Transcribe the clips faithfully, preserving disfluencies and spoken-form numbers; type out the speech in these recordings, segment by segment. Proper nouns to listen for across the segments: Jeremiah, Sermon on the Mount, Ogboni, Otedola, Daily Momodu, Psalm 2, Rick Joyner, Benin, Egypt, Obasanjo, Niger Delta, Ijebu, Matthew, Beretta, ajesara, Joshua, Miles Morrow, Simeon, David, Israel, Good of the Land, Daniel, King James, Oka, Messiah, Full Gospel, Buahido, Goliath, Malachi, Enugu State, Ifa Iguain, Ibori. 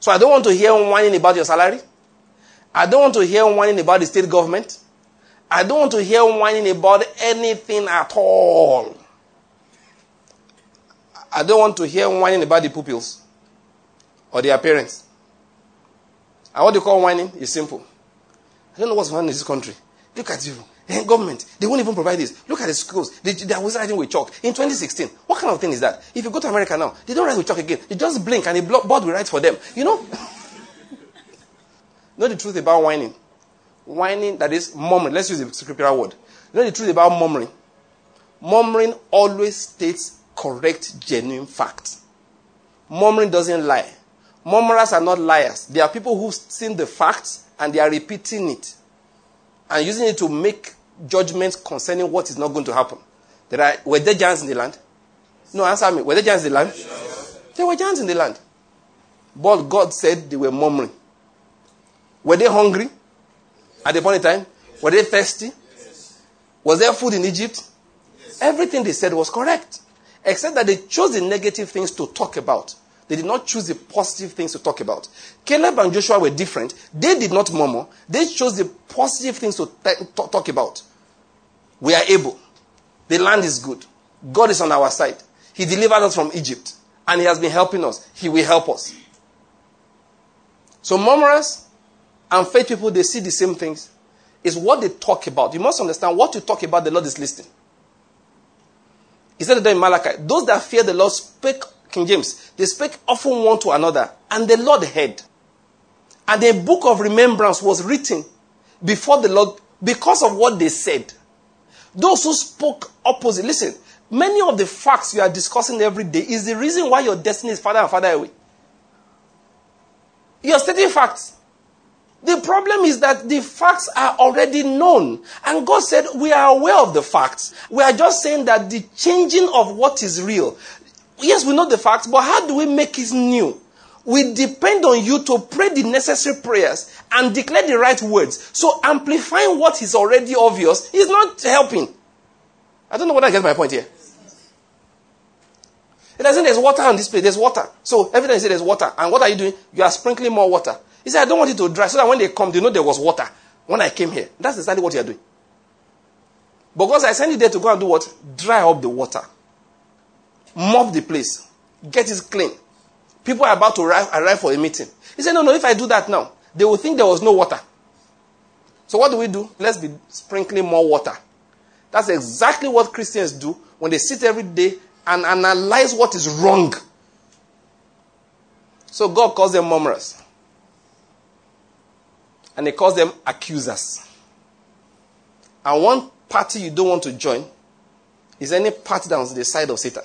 So I don't want to hear whining about your salary. I don't want to hear whining about the state government. I don't want to hear whining about anything at all. I don't want to hear whining about the pupils or their parents. And what they call whining is simple. I don't know what's going on in this country. Look at you. The government, they won't even provide this. Look at the schools. They, they are writing with chalk. In twenty sixteen, what kind of thing is that? If you go to America now, they don't write with chalk again. They just blink and the board will write for them. You know? Know the truth about whining. Whining, that is murmuring. Let's use the scriptural word. Know the truth about murmuring. Murmuring always states correct, genuine fact. Murmuring doesn't lie. Murmurers are not liars. They are people who've seen the facts and they are repeating it and using it to make judgments concerning what is not going to happen. There are, were there giants in the land? No, answer me. Were there giants in the land? Yes. There were giants in the land. But God said they were murmuring. Were they hungry at the point in time? Were they thirsty? Yes. Was there food in Egypt? Yes. Everything they said was correct, except that they chose the negative things to talk about. They did not choose the positive things to talk about. Caleb and Joshua were different. They did not murmur. They chose the positive things to t- t- talk about. We are able. The land is good. God is on our side. He delivered us from Egypt. And he has been helping us. He will help us. So murmurers and faith people, they see the same things. It's what they talk about. You must understand what you talk about, the Lord is listening. He said in Malachi, those that fear the Lord speak, King James, they spake often one to another, and the Lord heard. And a book of remembrance was written before the Lord because of what they said. Those who spoke opposite, listen, many of the facts you are discussing every day is the reason why your destiny is farther and farther away. You are stating facts. The problem is that the facts are already known. And God said, we are aware of the facts. We are just saying that the changing of what is real. Yes, we know the facts, but how do we make it new? We depend on you to pray the necessary prayers and declare the right words. So amplifying what is already obvious is not helping. I don't know whether I get my point here. It doesn't. There's water on this place. There's water. So every time you say there's water, and what are you doing? You are sprinkling more water. He said, I don't want it to dry, so that when they come, they know there was water when I came here. That's exactly what you are doing. Because I sent you there to go and do what? Dry up the water. Mop the place. Get it clean. People are about to arrive, arrive for a meeting. He said, no, no, if I do that now, they will think there was no water. So what do we do? Let's be sprinkling more water. That's exactly what Christians do when they sit every day and analyze what is wrong. So God calls them murmurers. And he calls them accusers. And one party you don't want to join is any party that was on the side of Satan.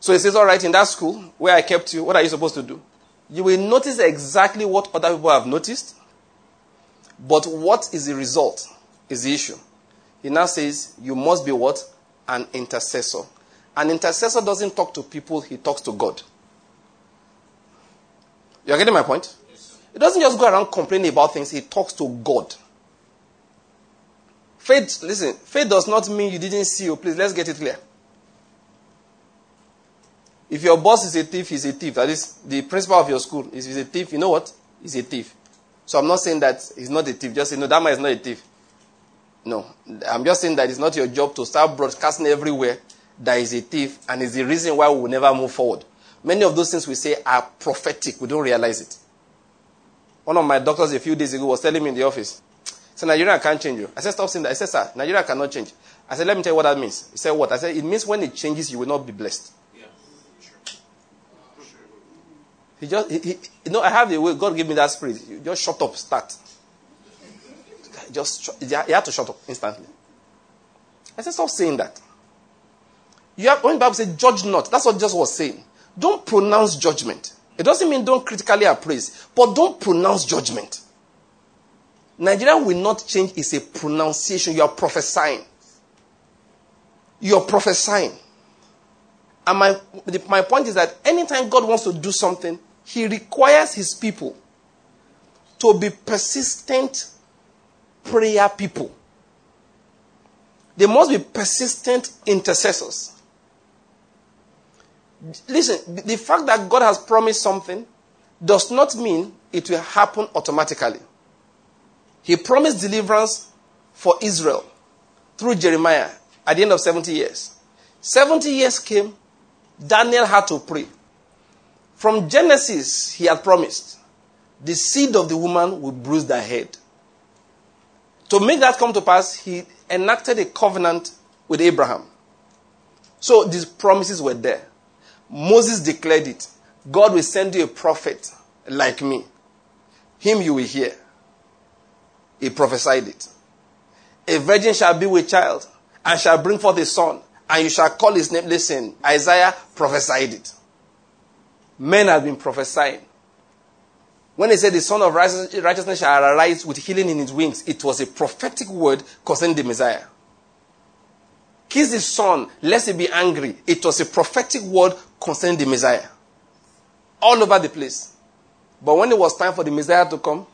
So he says, all right, in that school where I kept you, what are you supposed to do? You will notice exactly what other people have noticed, but what is the result is the issue. He now says, you must be what? An intercessor. An intercessor doesn't talk to people, he talks to God. You are getting my point? Yes. He doesn't just go around complaining about things, he talks to God. Faith, listen, faith does not mean you didn't see you. Please, let's get it clear. If your boss is a thief, he's a thief. That is, the principal of your school is a thief. You know what? He's a thief. So I'm not saying that he's not a thief. Just say, no, that man is not a thief. No. I'm just saying that it's not your job to start broadcasting everywhere that he's a thief and is the reason why we will never move forward. Many of those things we say are prophetic. We don't realize it. One of my doctors a few days ago was telling me in the office, so Nigeria can't change you. I said, stop saying that. I said, sir, Nigeria cannot change. I said, let me tell you what that means. He said, what? I said, it means when it changes, you will not be blessed. Yeah. Sure. Sure. He just, he, he, you know, I have a way. God gave me that spirit. You just shut up, start. Just, you have to shut up instantly. I said, stop saying that. You have, when the Bible says, judge not, that's what Jesus was saying. Don't pronounce judgment. It doesn't mean don't critically appraise, but don't pronounce judgment. Nigeria will not change. It's a pronunciation. You are prophesying. You are prophesying. And my, my point is that anytime God wants to do something, he requires his people to be persistent prayer people. They must be persistent intercessors. Listen, the fact that God has promised something does not mean it will happen automatically. He promised deliverance for Israel through Jeremiah at the end of seventy years. seventy years came, Daniel had to pray. From Genesis, he had promised, the seed of the woman will bruise thy head. To make that come to pass, he enacted a covenant with Abraham. So these promises were there. Moses declared it. God will send you a prophet like me. Him you will hear. He prophesied it. A virgin shall be with child and shall bring forth a son, and you shall call his name. Listen, Isaiah prophesied it. Men have been prophesying. When they said the son of righteousness shall arise with healing in his wings, it was a prophetic word concerning the Messiah. Kiss his son, lest he be angry. It was a prophetic word concerning the Messiah. All over the place. But when it was time for the Messiah to come,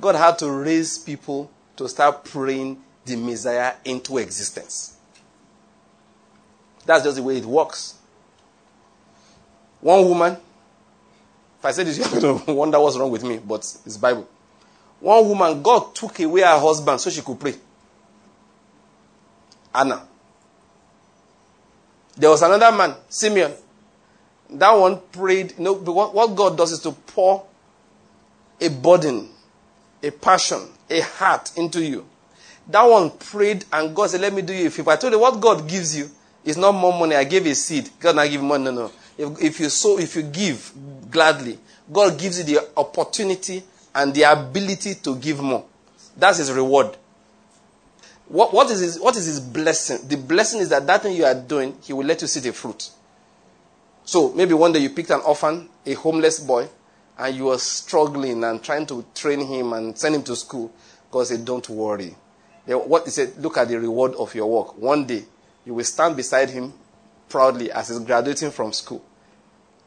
God had to raise people to start praying the Messiah into existence. That's just the way it works. One woman, if I say this, you're going to wonder what's wrong with me, but it's Bible. One woman, God took away her husband so she could pray. Anna. There was another man, Simeon. That one prayed. You know, what God does is to pour a burden, a passion, a heart into you. That one prayed, and God said, let me do you a favor. I told you, what God gives you is not more money. I gave a seed. God not give money. No, no. If, if you sow, if you give gladly, God gives you the opportunity and the ability to give more. That's his reward. What, what, is his, what is his blessing? The blessing is that that thing you are doing, he will let you see the fruit. So maybe one day you picked an orphan, a homeless boy, and you were struggling and trying to train him and send him to school. God said, don't worry. What he said, look at the reward of your work. One day you will stand beside him proudly as he's graduating from school.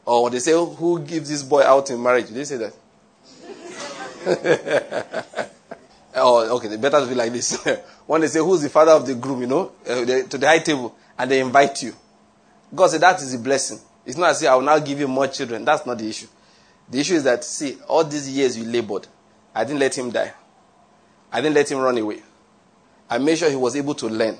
Or they say, who gives this boy out in marriage? Did they say that? Oh, okay, better to be like this. When they say, who's the father of the groom, you know, uh, they, to the high table, and they invite you. God said, that is a blessing. It's not as if I will now give you more children. That's not the issue. The issue is that, see, all these years you labored. I didn't let him die. I didn't let him run away. I made sure he was able to learn.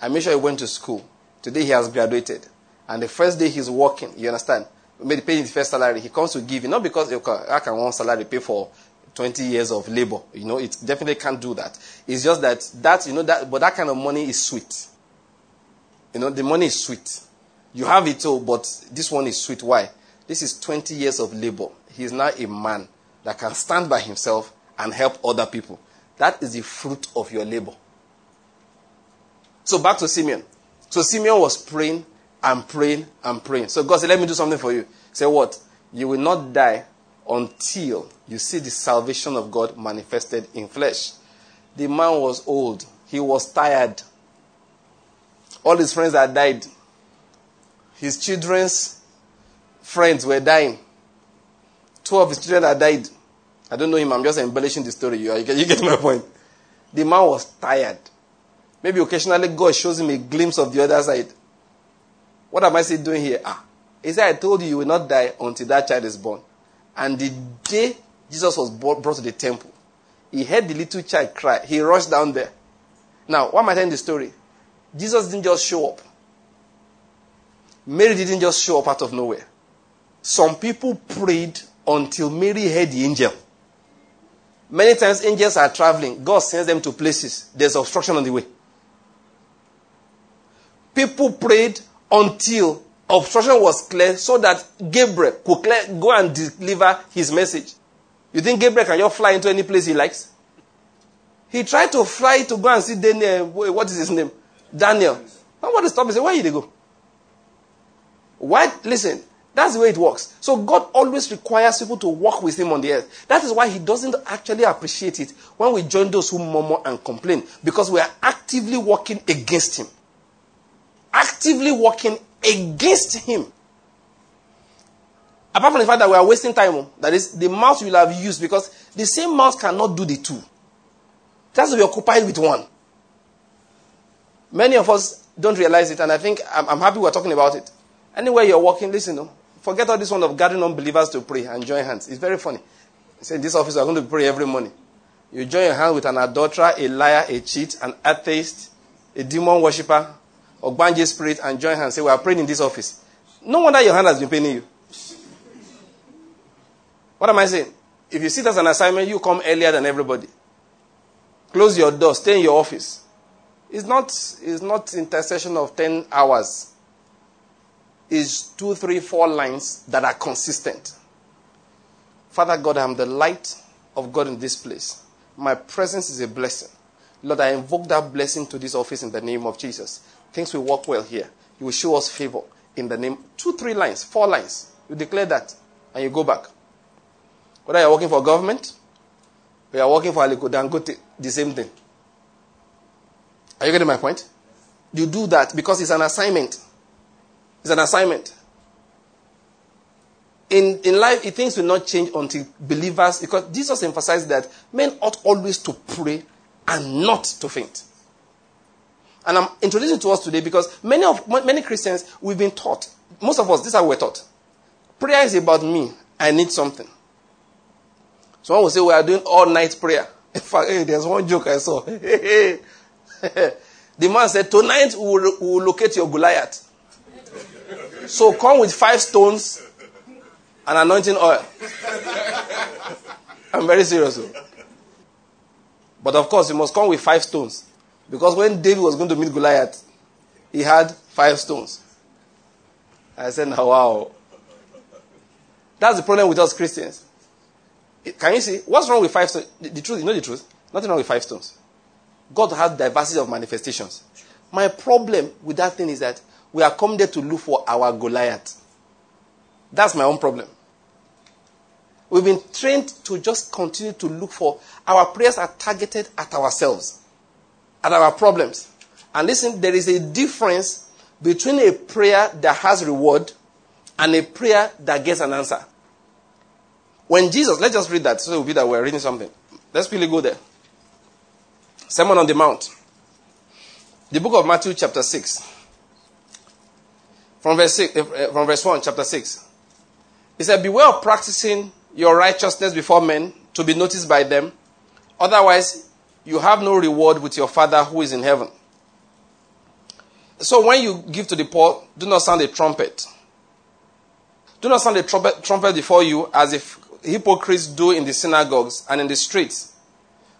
I made sure he went to school. Today he has graduated. And the first day he's working, you understand, maybe paying his first salary, he comes to give you. Not because, okay, I can one salary pay for twenty years of labor. You know, it definitely can't do that. It's just that, that, you know, that, but that kind of money is sweet. You know, the money is sweet. You have it all, but this one is sweet. Why? This is twenty years of labor. He is now a man that can stand by himself and help other people. That is the fruit of your labor. So back to Simeon. So Simeon was praying and praying and praying. So God said, let me do something for you. Say what? You will not die until you see the salvation of God manifested in flesh. The man was old. He was tired. All his friends had died. His children's friends were dying. Two of his children had died. I don't know him. I'm just embellishing the story. You, you, get, you get my point. The man was tired. Maybe occasionally God shows him a glimpse of the other side. What am I still doing here? Ah, he said, I told you you will not die until that child is born. And the day Jesus was brought to the temple, he heard the little child cry. He rushed down there. Now, why am I telling the story? Jesus didn't just show up. Mary didn't just show up out of nowhere. Some people prayed until Mary heard the angel. Many times angels are traveling. God sends them to places. There's obstruction on the way. People prayed until obstruction was clear so that Gabriel could clear, go and deliver his message. You think Gabriel can just fly into any place he likes? He tried to fly to go and see Daniel. What is his name? Daniel. Nobody stopped and said, where did he go? Why? Listen, that's the way it works. So God always requires people to walk with him on the earth. That is why he doesn't actually appreciate it when we join those who murmur and complain, because we are actively working against him. Actively working against him. Apart from the fact that we are wasting time, that is, the mouth will have used, because the same mouth cannot do the two. It has to be occupied with one. Many of us don't realize it, and I think I'm, I'm happy we're talking about it. Anywhere you're walking, listen, no? Forget all this one of gathering unbelievers to pray and join hands. It's very funny. Say, in this office, we're going to pray every morning. You join your hand with an adulterer, a liar, a cheat, an atheist, a demon worshiper, or Ogbanje spirit, and join hands. Say, we are praying in this office. No wonder your hand has been paining you. What am I saying? If you see it as an assignment, you come earlier than everybody. Close your door. Stay in your office. It's not, it's not intercession of ten hours. It's two, three, four lines that are consistent. Father God, I am the light of God in this place. My presence is a blessing. Lord, I invoke that blessing to this office in the name of Jesus. Things will work well here. You will show us favor in the name. Two, three lines, four lines. You declare that and you go back. Whether you are working for government, or you are working for Alikudan, Dangote, the same thing. Are you getting my point? You do that because it's an assignment. It's an assignment. In, in life, things will not change until believers, because Jesus emphasized that men ought always to pray and not to faint. And I'm introducing to us today because many of many Christians, we've been taught, most of us, this is how we're taught. Prayer is about me. I need something. Someone will say, we are doing all-night prayer. In fact, hey, there's one joke I saw. The man said, tonight we will, we will locate your Goliath. So come with five stones and anointing oil. I'm very serious. But of course, you must come with five stones. Because when David was going to meet Goliath, he had five stones. I said, now, wow. That's the problem with us Christians. Can you see? What's wrong with five stones? The, the truth, you know the truth? Nothing wrong with five stones. God has diversity of manifestations. My problem with that thing is that we are come there to look for our Goliath. That's my own problem. We've been trained to just continue to look for, our prayers are targeted at ourselves, at our problems. And listen, there is a difference between a prayer that has reward and a prayer that gets an answer. When Jesus, let's just read that, so it will be that we're reading something. Let's quickly go there. Sermon on the Mount. The book of Matthew chapter six. From verse, six, uh, from verse one, chapter six. He said, beware of practicing your righteousness before men to be noticed by them. Otherwise, you have no reward with your Father who is in heaven. So when you give to the poor, do not sound a trumpet. Do not sound a trumpet, trumpet before you as if hypocrites do in the synagogues and in the streets,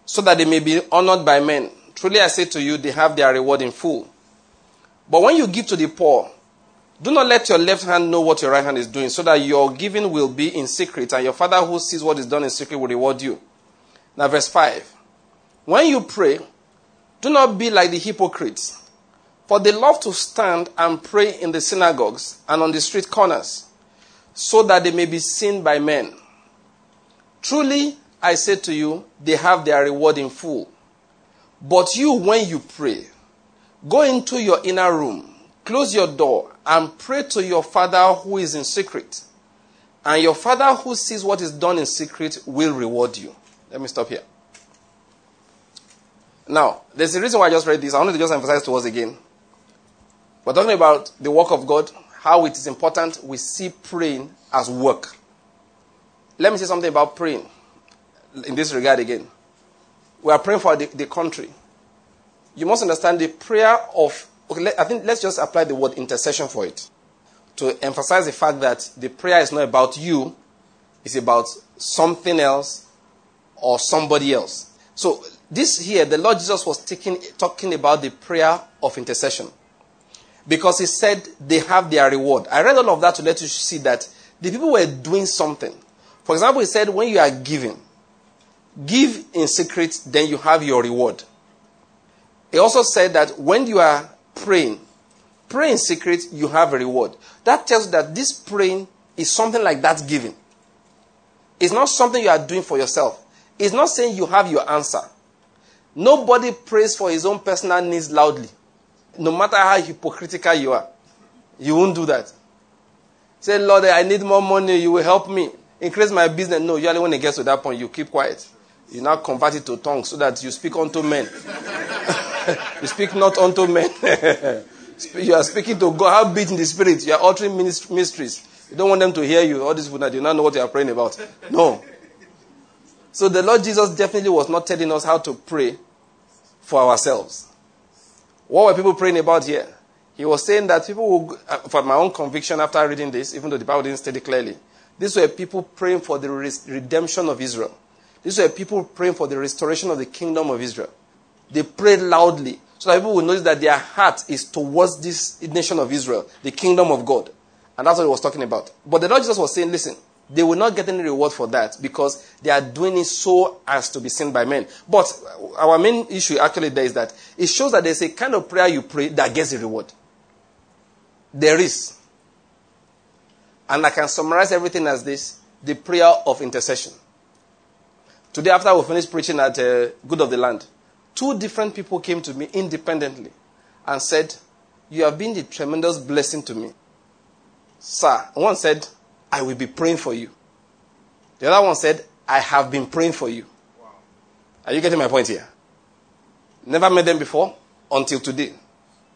so that they may be honored by men. Truly I say to you, they have their reward in full. But when you give to the poor, do not let your left hand know what your right hand is doing, so that your giving will be in secret, and your Father who sees what is done in secret will reward you. Now verse five. When you pray, do not be like the hypocrites, for they love to stand and pray in the synagogues and on the street corners, so that they may be seen by men. Truly, I say to you, they have their reward in full. But you, when you pray, go into your inner room, close your door, and pray to your Father who is in secret. And your Father who sees what is done in secret will reward you. Let me stop here. Now, there's a reason why I just read this. I wanted to just emphasize to us again. We're talking about the work of God, how it is important we see praying as work. Let me say something about praying in this regard again. We are praying for the, the country. You must understand the prayer of Okay, let, I think let's just apply the word intercession for it, to emphasize the fact that the prayer is not about you, it's about something else or somebody else. So this here, the Lord Jesus was taking, talking about the prayer of intercession, because he said they have their reward. I read all of that to let you see that the people were doing something. For example, he said when you are giving, give in secret, then you have your reward. He also said that when you are praying, pray in secret, you have a reward. That tells you that this praying is something like that giving. It's not something you are doing for yourself. It's not saying you have your answer. Nobody prays for his own personal needs loudly. No matter how hypocritical you are, you won't do that. Say, Lord, I need more money. You will help me. Increase my business. No, usually when it gets to that point, you keep quiet. You now convert it to tongues so that you speak unto men. You speak not unto men. You are speaking to God. How big in the spirit? You are uttering mysteries. You don't want them to hear you. All these people that do not know what you are praying about. No. So the Lord Jesus definitely was not telling us how to pray for ourselves. What were people praying about here? He was saying that people will, for my own conviction after reading this, even though the Bible didn't state it clearly, these were people praying for the redemption of Israel. These were people praying for the restoration of the kingdom of Israel. They prayed loudly so that people would notice that their heart is towards this nation of Israel, the kingdom of God. And that's what he was talking about. But the Lord Jesus was saying, listen, they will not get any reward for that because they are doing it so as to be seen by men. But our main issue actually there is that it shows that there's a kind of prayer you pray that gets a reward. There is. And I can summarize everything as this, the prayer of intercession. Today after we finished preaching at uh, Good of the Land, two different people came to me independently and said, you have been the tremendous blessing to me, sir. One said, I will be praying for you. The other one said, I have been praying for you. Wow. Are you getting my point here? Never met them before until today.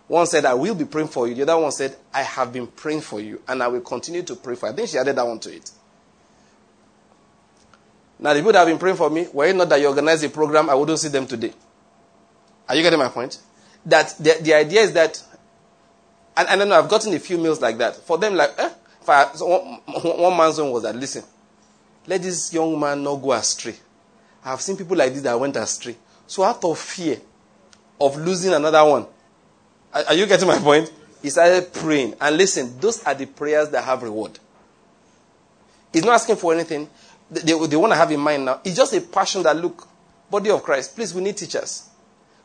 One said, I will be praying for you. The other one said, I have been praying for you and I will continue to pray for you. I think she added that one to it. Now, the people that have been praying for me, were it not that you organized a program, I wouldn't see them today. Are you getting my point? That the, the idea is that, and I don't know, I've gotten a few mails like that. For them, like, eh? I, so one, one man's own was that, listen, let this young man not go astray. I've seen people like this that went astray. So out of fear of losing another one, are, are you getting my point? He started praying. And listen, those are the prayers that have reward. He's not asking for anything. They, they, they want to have in mind now. It's just a passion that, look, body of Christ, please, we need teachers.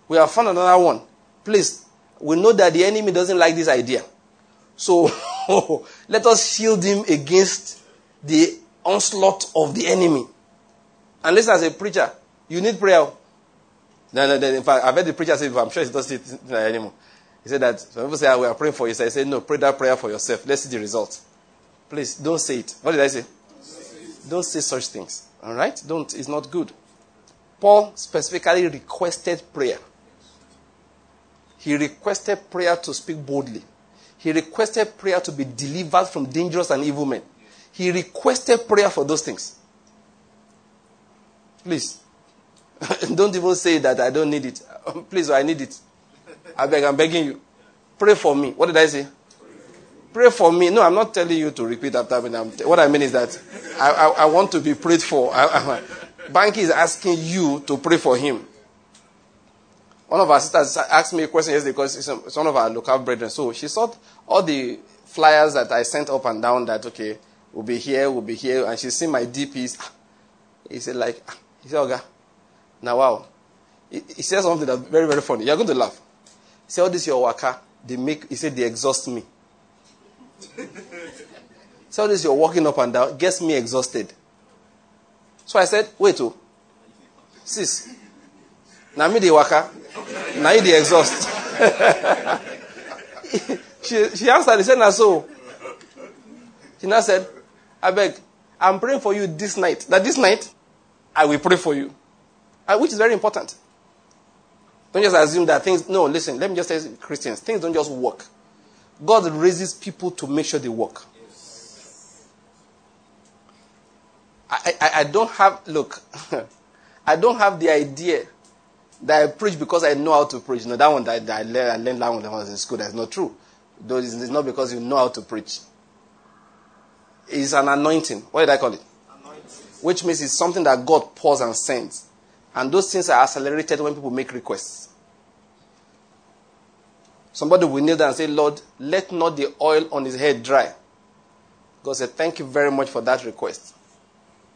We have found another one. Please, we know that the enemy doesn't like this idea. So oh, let us shield him against the onslaught of the enemy. And listen, as a preacher, you need prayer. No, no, no, in fact, I've heard the preacher say, I'm sure he doesn't say it anymore. He said that, some people say, oh, we are praying for you. So I said, no, pray that prayer for yourself. Let's see the result. Please, don't say it. What did I say? Don't say, don't say such things. All right? Don't. It's not good. Paul specifically requested prayer. He requested prayer to speak boldly. He requested prayer to be delivered from dangerous and evil men. He requested prayer for those things. Please. Don't even say that I don't need it. Please, I need it. I beg, I'm begging you. Pray for me. What did I say? Pray for me. No, I'm not telling you to repeat after me. I'm t- what I mean is that I, I, I want to be prayed for. I, I, Banky is asking you to pray for him. One of our sisters asked me a question yesterday because it's one of our local brethren. So she saw all the flyers that I sent up and down that, okay, we'll be here, we'll be here. And she seen my D Ps. He said, like, he said, okay, now wow. He, he said something that's very, very funny. You're going to laugh. He said, all this your waka, they make, he said, they exhaust me. He said, all this you're walking up and down gets me exhausted. So I said, wait, oh, sis, now me the waka. Now you the exhaust. she, she answered, he said, now so. She now said, I beg, I'm praying for you this night. That this night, I will pray for you. And which is very important. Don't just assume that things, no, listen, let me just say, Christians, things don't just work. God raises people to make sure they work. Yes. I, I, I don't have, look, I don't have the idea that I preach because I know how to preach. No, that one that, that I learned, I learned that one when I was in school. That's not true. Though it's not because you know how to preach. It's an anointing. What did I call it? Anointing. Which means it's something that God pours and sends. And those things are accelerated when people make requests. Somebody will kneel down and say, Lord, let not the oil on his head dry. God said, thank you very much for that request.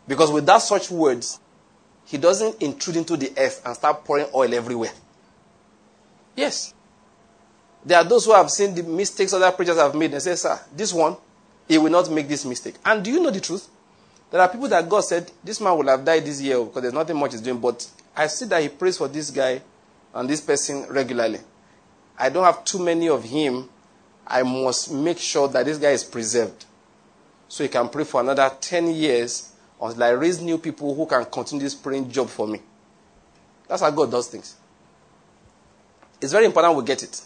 Because without such words, He doesn't intrude into the earth and start pouring oil everywhere. Yes. There are those who have seen the mistakes other preachers have made and say, sir, this one, he will not make this mistake. And do you know the truth? There are people that God said, this man will have died this year because there's nothing much he's doing. But I see that He prays for this guy and this person regularly. I don't have too many of him. I must make sure that this guy is preserved. So he can pray for another ten years until I raise new people who can continue this praying job for me. That's how God does things. It's very important we get it.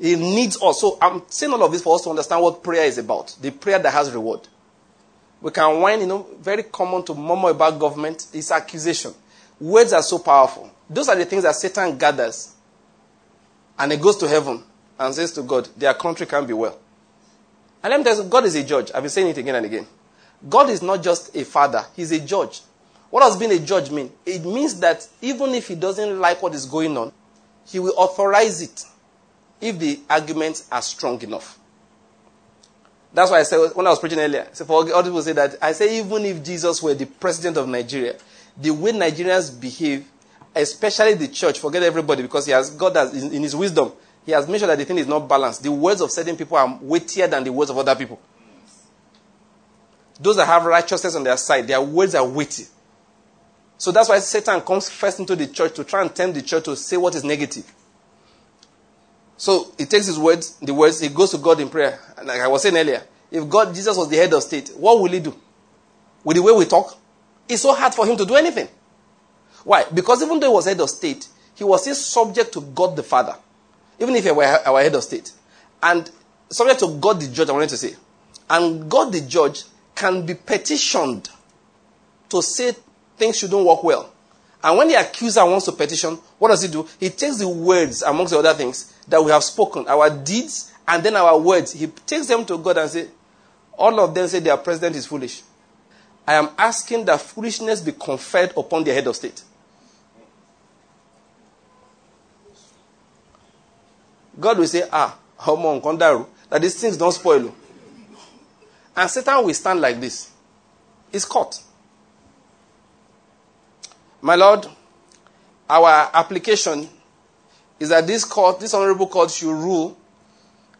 He needs us. So I'm saying all of this for us to understand what prayer is about. The prayer that has reward. We can whine, you know, very common to murmur about government is accusation. Words are so powerful. Those are the things that Satan gathers. And he goes to heaven and says to God, their country can't be well. And let me tell you, God is a judge. I've been saying it again and again. God is not just a father. He's a judge. What does being a judge mean? It means that even if he doesn't like what is going on, he will authorize it if the arguments are strong enough. That's why I said, when I was preaching earlier, I said, for all people say that, I say even if Jesus were the president of Nigeria, the way Nigerians behave, especially the church, forget everybody, because he has, God has, in his wisdom, he has made sure that the thing is not balanced. The words of certain people are weightier than the words of other people. Those that have righteousness on their side, their words are weighty. So that's why Satan comes first into the church to try and tempt the church to say what is negative. So he takes his words, the words, he goes to God in prayer. And like I was saying earlier, if God, Jesus was the head of state, what will he do? With the way we talk, it's so hard for him to do anything. Why? Because even though he was head of state, he was still subject to God the Father. Even if he were our head of state. And subject to God the judge, I wanted to say. And God the judge can be petitioned to say things shouldn't work well. And when the accuser wants to petition, what does he do? He takes the words, amongst the other things, that we have spoken, our deeds, and then our words. He takes them to God and says, all of them say their president is foolish. I am asking that foolishness be conferred upon their head of state. God will say, ah, that these things don't spoil you. And Satan will stand like this. He's caught. My Lord, our application is that this court, this honorable court should rule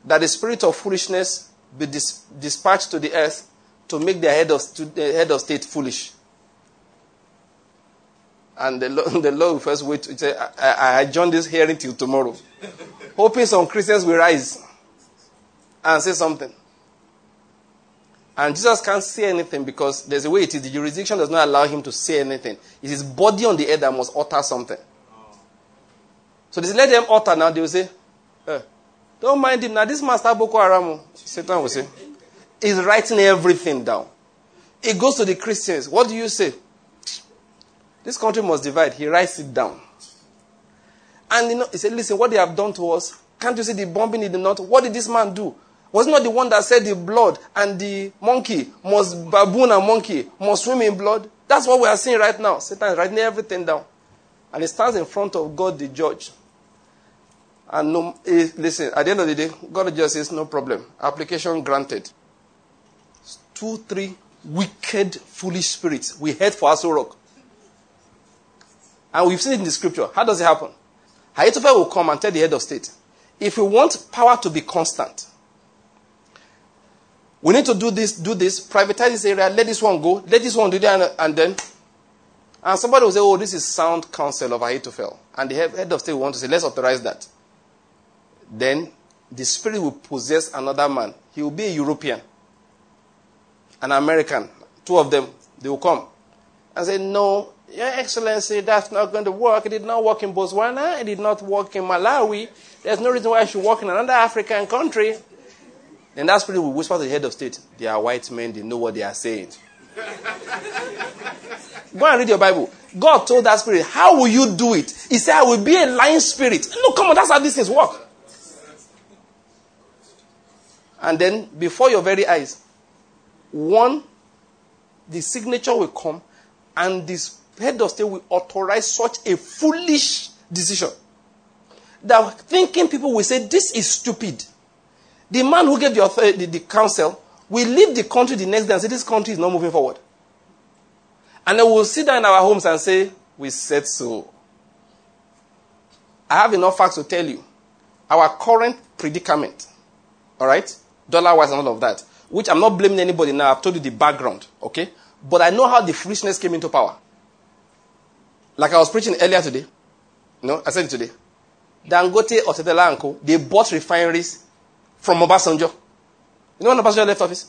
that the spirit of foolishness be dis- dispatched to the earth to make the head of, to the head of state foolish. And the, the Lord will first wait to say, I, I adjourn this hearing till tomorrow. Hoping some Christians will rise and say something. And Jesus can't say anything because there's a way it is. The jurisdiction does not allow him to say anything. It's his body on the earth that must utter something. So they let them utter now. They will say, eh, don't mind him. Now this master Boko Haram, Satan will say, is writing everything down. It goes to the Christians. What do you say? This country must divide. He writes it down. And you know, he said, listen, what they have done to us, can't you see the bombing in the north? What did this man do? Was not the one that said the blood and the monkey, must baboon and monkey, must swim in blood? That's what we are seeing right now. Satan is writing everything down. And he stands in front of God, the judge. And no, he, listen, at the end of the day, God just says, no problem. Application granted. Two, three wicked, foolish spirits. We head for Aso Rock. And we've seen it in the scripture. How does it happen? Ahithophel will come and tell the head of state, if we want power to be constant, we need to do this, do this, privatize this area, let this one go, let this one do that, and, and then. And somebody will say, oh, this is sound counsel of Ahithophel. And the head of state will want to say, let's authorize that. Then the spirit will possess another man. He will be a European, an American. Two of them, they will come and say, no, Your Excellency, that's not going to work. It did not work in Botswana. It did not work in Malawi. There's no reason why I should work in another African country. And that spirit will whisper to the head of state, they are white men, they know what they are saying. Go and read your Bible. God told that spirit, how will you do it? He said, I will be a lying spirit. No, come on, that's how these things work. And then, before your very eyes, one, the signature will come, and this head of state will authorize such a foolish decision that thinking people will say, this is stupid. The man who gave the, author, the, the counsel will leave the country the next day and say, this country is not moving forward. And then we'll sit down in our homes and say, we said so. I have enough facts to tell you. Our current predicament, all right, dollar-wise and all of that, which I'm not blaming anybody now. I've told you the background, okay? But I know how the foolishness came into power. Like I was preaching earlier today. No, I said it today. Dangote, Otedola, and Co., they bought refineries from Obasanjo. You know when Obasanjo left office?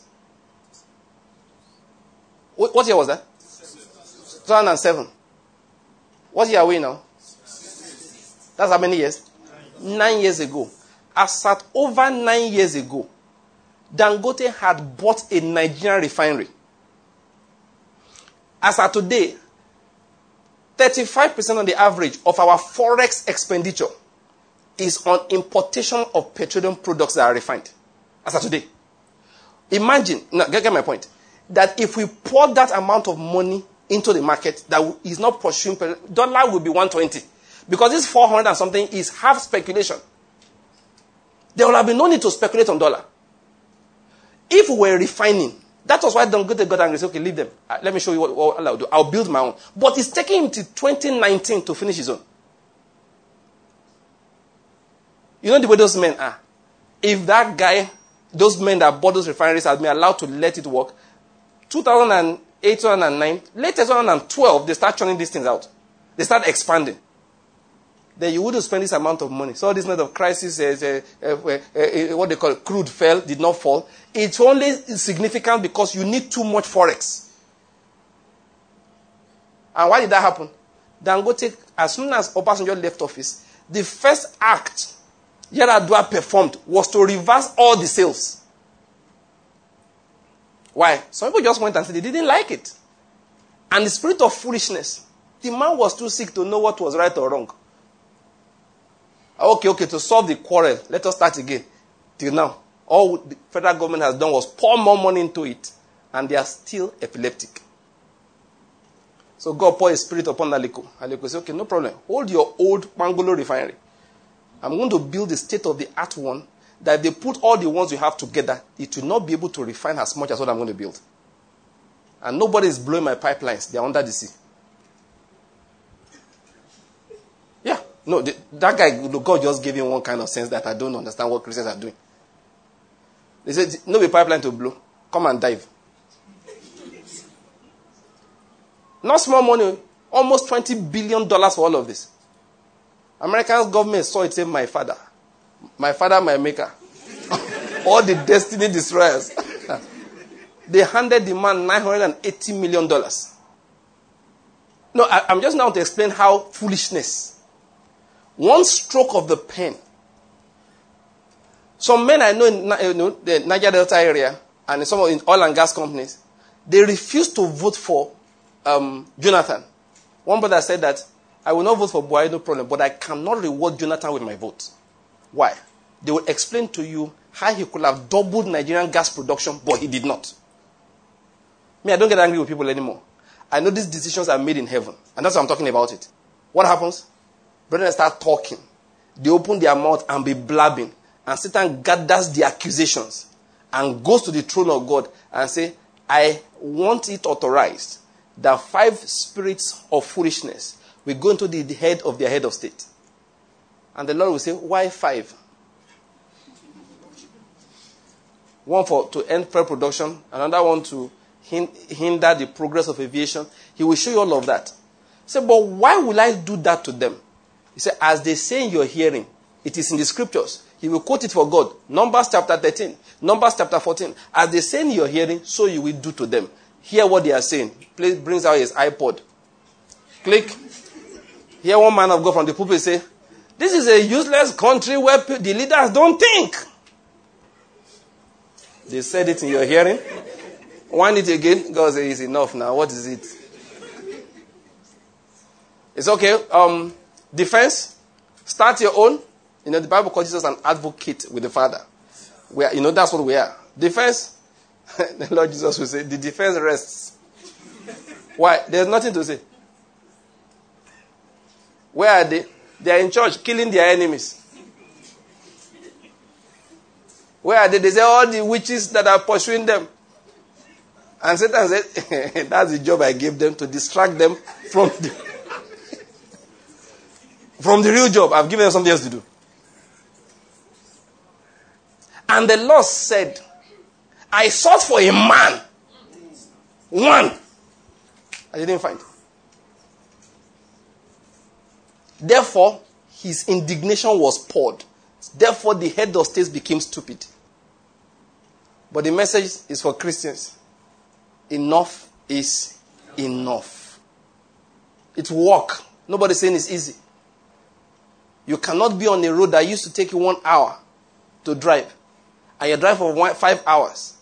What year was that? two thousand seven. What year are we now? That's how many years? Nine years ago. As at over nine years ago, Dangote had bought a Nigerian refinery. As at today, thirty-five percent on the average of our forex expenditure is on importation of petroleum products that are refined. As of today. Imagine, no, get, get my point, that if we pour that amount of money into the market that is not pursuing, dollar will be one twenty. Because this four hundred and something is half speculation. There will have been no need to speculate on dollar. If we were refining, that was why Dangote got angry. Say, okay, leave them. Uh, let me show you what, what I'll do. I'll build my own. But it's taking him to twenty nineteen to finish his own. You know the way those men are. If that guy, those men that bought those refineries had been allowed to let it work, two thousand eight, two thousand nine, late two thousand twelve, they start churning these things out. They start expanding. Then you wouldn't spend this amount of money. So this night of crisis, uh, uh, uh, uh, what they call it, crude fell, did not fall. It's only significant because you need too much forex. And why did that happen? Dangote, as soon as Obasanjo left office, the first act Yaradua performed was to reverse all the sales. Why? Some people just went and said they didn't like it. And the spirit of foolishness, the man was too sick to know what was right or wrong. Okay, okay, to solve the quarrel, let us start again. Till now, all the federal government has done was pour more money into it, and they are still epileptic. So God poured his spirit upon Aliko. Aliko said, okay, no problem. Hold your old Pangolo refinery. I'm going to build a state-of-the-art one that if they put all the ones you have together, it will not be able to refine as much as what I'm going to build. And nobody is blowing my pipelines. They are under the sea. Yeah. No, the, that guy, God just gave him one kind of sense that I don't understand what Christians are doing. They said, no be pipeline to blow. Come and dive. Not small money. Almost twenty billion dollars for all of this. American government saw it, say, my father. My father, my maker. All the destiny destroyers. They handed the man nine hundred eighty million dollars. No, I, I'm just now to explain how foolishness. One stroke of the pen. Some men I know in, in the Niger Delta area and in some of in oil and gas companies, they refused to vote for um, Jonathan. One brother said that I will not vote for Buahido, no problem, but I cannot reward Jonathan with my vote. Why? They will explain to you how he could have doubled Nigerian gas production, but he did not. Me, I don't get angry with people anymore. I know these decisions are made in heaven, and that's why I'm talking about it. What happens? Brethren start talking. They open their mouth and be blabbing, and Satan gathers the accusations and goes to the throne of God and say, I want it authorized that five spirits of foolishness we go into the head of their head of state. And the Lord will say, why five? One for to end pearl production, another one to hinder the progress of aviation. He will show you all of that. Say, but why will I do that to them? He said, as they say in your hearing, it is in the scriptures. He will quote it for God. Numbers chapter thirteen, Numbers chapter fourteen. As they say in your hearing, so you will do to them. Hear what they are saying. Please brings out his iPod. Click. Here one man of God from the pulpit say, this is a useless country where pe- the leaders don't think. They said it in your hearing. Wind it again. God says, it's enough now. What is it? It's okay. Um, defense. Start your own. You know, the Bible calls Jesus an advocate with the Father. We are, you know, that's what we are. Defense. The Lord Jesus will say, the defense rests. Why? There's nothing to say. Where are they? They are in church, killing their enemies. Where are they? They say, all the witches that are pursuing them. And Satan said, that's the job I gave them, to distract them from the, from the real job. I've given them something else to do. And the Lord said, I sought for a man. One. I didn't find him. Therefore, his indignation was poured. Therefore, the head of states became stupid. But the message is for Christians. Enough is enough. It's work. Nobody's saying it's easy. You cannot be on a road that used to take you one hour to drive, and you drive for one, five hours,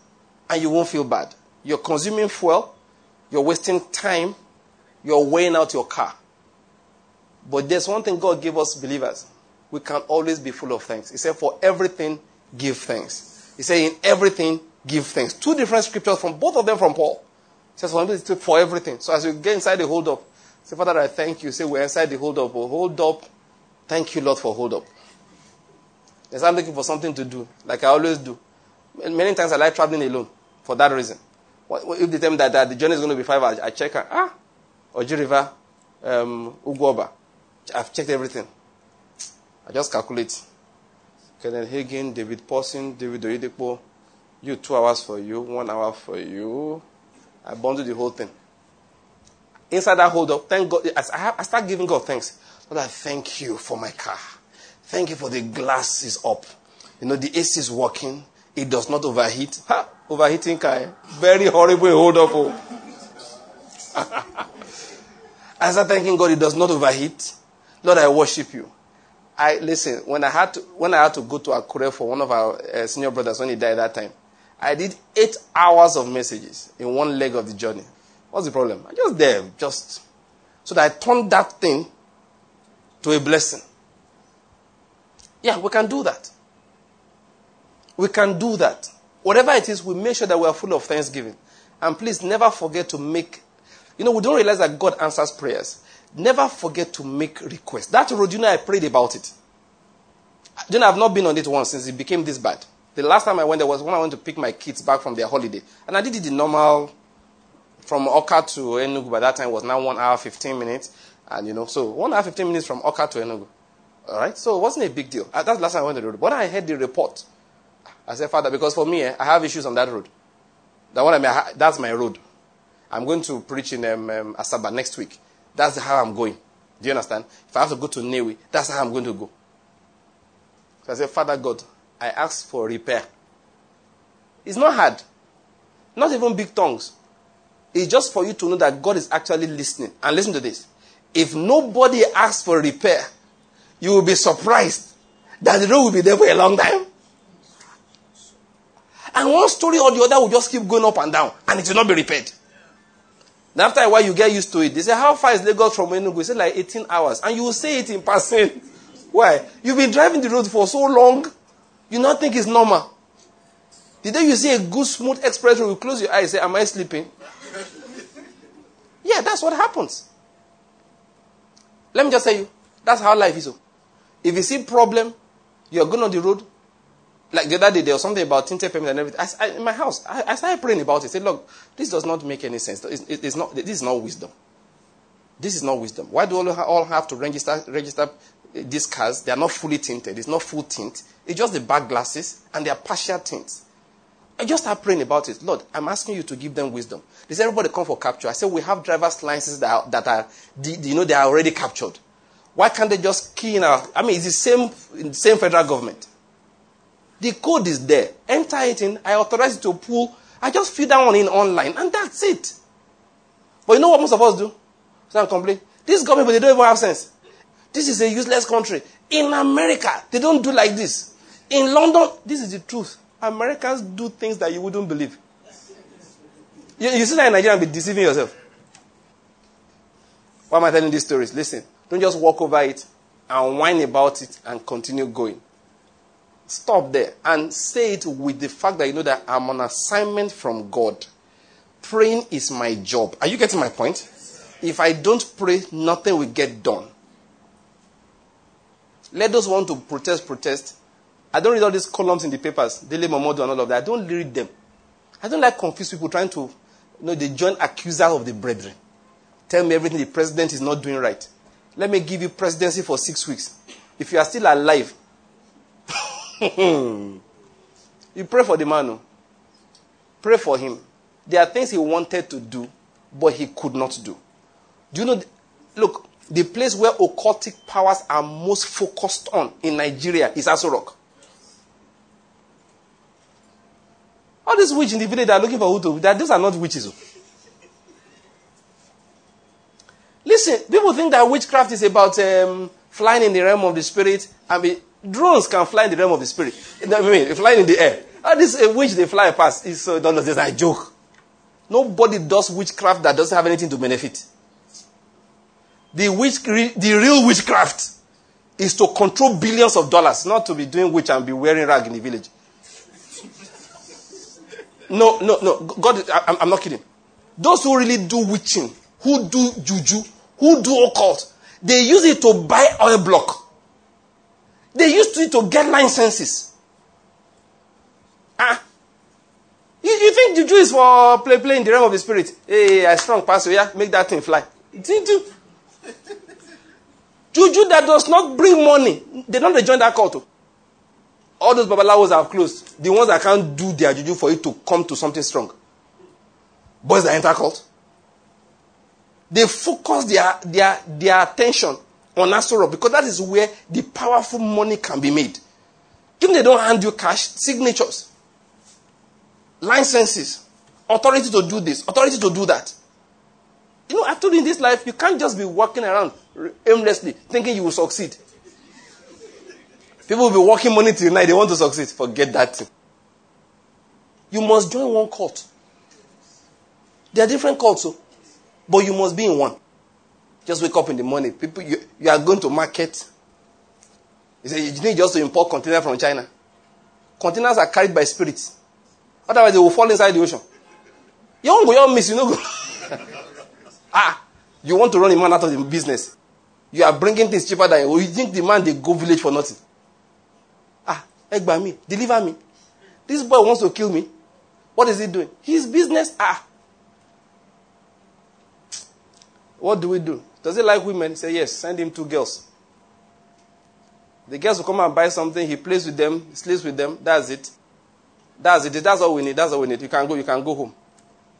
and you won't feel bad. You're consuming fuel, you're wasting time, you're weighing out your car. But there's one thing God gave us believers. We can always be full of thanks. He said, for everything, give thanks. He said, in everything, give thanks. Two different scriptures, from both of them from Paul. He says, for everything. So as you get inside the hold-up, say, Father, I thank you. Say, we're inside the hold-up. Oh, hold-up. Thank you, Lord, for hold-up. Yes, I'm looking for something to do, like I always do. Many times I like traveling alone for that reason. If they tell me that, that the journey is going to be five hours, I check out, ah, Oji River, um, Ugoba. I've checked everything. I just calculate. Kenneth Hagin, David Paulson, David Oyedepo, you two hours for you, one hour for you. I bundled the whole thing. Inside that hold up, thank God. I, have, I start giving God thanks. Lord, I thank you for my car. Thank you for the glass is up. You know, the A C is working. It does not overheat. Ha! Overheating car. Eh? Very horrible hold up. Oh. I start thanking God it does not overheat. Lord, I worship you. I listen, when I had to when I had to go to Accra for one of our uh, senior brothers when he died that time, I did eight hours of messages in one leg of the journey. What's the problem? I just there, just so that I turned that thing to a blessing. Yeah, we can do that. We can do that. Whatever it is, we make sure that we are full of thanksgiving. And please never forget to make, you know, we don't realize that God answers prayers. Never forget to make requests. That road, you know, I prayed about it. You know, I've not been on it once since it became this bad. The last time I went there was when I went to pick my kids back from their holiday. And I did it the normal, from Oka to Enugu by that time was now one hour, fifteen minutes. And, you know, so one hour, fifteen minutes from Oka to Enugu. All right? So it wasn't a big deal. That's the last time I went to the road. But when I heard the report, I said, Father, because for me, eh, I have issues on that road. That one, I mean, that's my road. I'm going to preach in um, um, Asaba next week. That's how I'm going. Do you understand? If I have to go to Newe, that's how I'm going to go. So I said, Father God, I ask for repair. It's not hard. Not even big tongues. It's just for you to know that God is actually listening. And listen to this. If nobody asks for repair, you will be surprised that the road will be there for a long time. And one story or the other will just keep going up and down. And it will not be repaired. And after a while, you get used to it. They say, how far is Lagos from Enugu? You say, like eighteen hours. And you will say it in passing. Why? You've been driving the road for so long, you not think it's normal. The day you see a good, smooth express road, you close your eyes and say, am I sleeping? Yeah, that's what happens. Let me just tell you, that's how life is. If you see problem, you're going on the road. Like the other day, there was something about tinted payment and everything. I, I, in my house, I, I started praying about it. I said, look, this does not make any sense. It's, it, it's not, this is not wisdom. This is not wisdom. Why do all, all have to register, register these cars? They are not fully tinted. It's not full tint. It's just the back glasses and they are partial tints. I just started praying about it. Lord, I'm asking you to give them wisdom. They said, everybody come for capture. I said, we have driver's licenses that are, that are the, the, you know, they are already captured. Why can't they just key in our, I mean, it's the same, same federal government. The code is there. Enter it in. I authorize it to pull. I just fill that one in online. And that's it. But you know what most of us do? Some complain. These government, they don't even have sense. This is a useless country. In America, they don't do like this. In London, this is the truth. Americans do things that you wouldn't believe. You, you see that in Nigeria and be deceiving yourself. Why am I telling these stories? Listen, don't just walk over it and whine about it and continue going. Stop there and say it with the fact that you know that I'm on assignment from God. Praying is my job. Are you getting my point? If I don't pray, nothing will get done. Let those who want to protest, protest. I don't read all these columns in the papers, Daily Momodu and all of that. I don't read them. I don't like confused people trying to, you know, the joint accuser of the brethren. Tell me everything the president is not doing right. Let me give you presidency for six weeks. If you are still alive, you pray for the man. No? Pray for him. There are things he wanted to do, but he could not do. Do you know? Look, the place where occultic powers are most focused on in Nigeria is Aso Rock. All these witches in the village are looking for who to. That these are not witches. Listen, people think that witchcraft is about um, flying in the realm of the spirit. I mean, Drones can fly in the realm of the spirit. I mean, they fly in the air. And this a witch, they fly past. It's uh, no, no, this is a joke. Nobody does witchcraft that doesn't have anything to benefit. The witch, the real witchcraft is to control billions of dollars, not to be doing witch and be wearing rag in the village. No, no, no. God, I, I'm not kidding. Those who really do witching, who do juju, who do occult, they use it to buy oil block. They used it to get licenses. Ah. You, you think juju is for play, play in the realm of the spirit? Hey, I strong pastor, yeah? Make that thing fly. Juju that does not bring money. They don't join that cult. All those babalawos are closed. The ones that can't do their juju for it to come to something strong. Boys that enter cult. They focus their, their, their attention on Aso Rock because that is where the powerful money can be made. Even they don't hand you cash, signatures, licenses, authority to do this, authority to do that. You know, after in this life, you can't just be walking around aimlessly thinking you will succeed. People will be working money till night, they want to succeed. Forget that thing. You must join one cult. There are different cults, so, but you must be in one. Just wake up in the morning. People, you, you are going to market. You say, you need just to import containers from China. Containers are carried by spirits. Otherwise, they will fall inside the ocean. You won't go, you won't miss, you know. Ah, you want to run a man out of the business. You are bringing things cheaper than you. You think the man, they go village for nothing. Ah, Egba me, deliver me. This boy wants to kill me. What is he doing? His business, ah. What do we do? Does he like women? He said, yes, send him two girls. The girls will come and buy something. He plays with them. He sleeps with them. That's it. That's it. That's all we need. That's all we need. You can go. You can go home.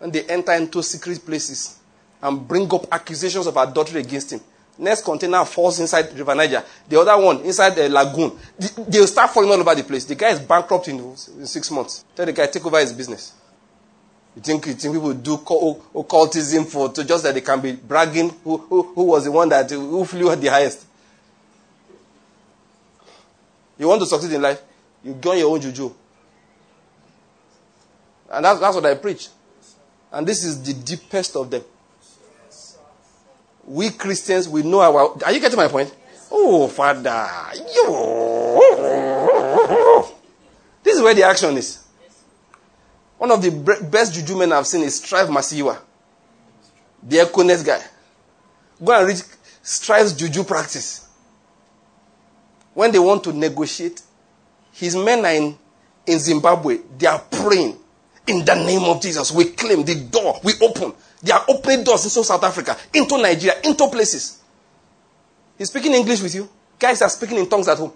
And they enter into secret places and bring up accusations of adultery against him. Next container falls inside River Niger. The other one inside the lagoon. They'll start falling all over the place. The guy is bankrupt in, in six months. Tell the guy, take over his business. You think, you think people do occultism for to just that they can be bragging who, who, who was the one that who flew at the highest? You want to succeed in life, you go on your own juju. And that's, that's what I preach. And this is the deepest of them. We Christians, we know our... Are you getting my point? Oh, Father. You. This is where the action is. One of the best juju men I've seen is Strive Masiwa, the Econes guy. Go and read Strive's juju practice. When they want to negotiate, his men are in, in Zimbabwe. They are praying. In the name of Jesus, we claim the door. We open. They are opening doors into South Africa, into Nigeria, into places. He's speaking English with you. Guys are speaking in tongues at home.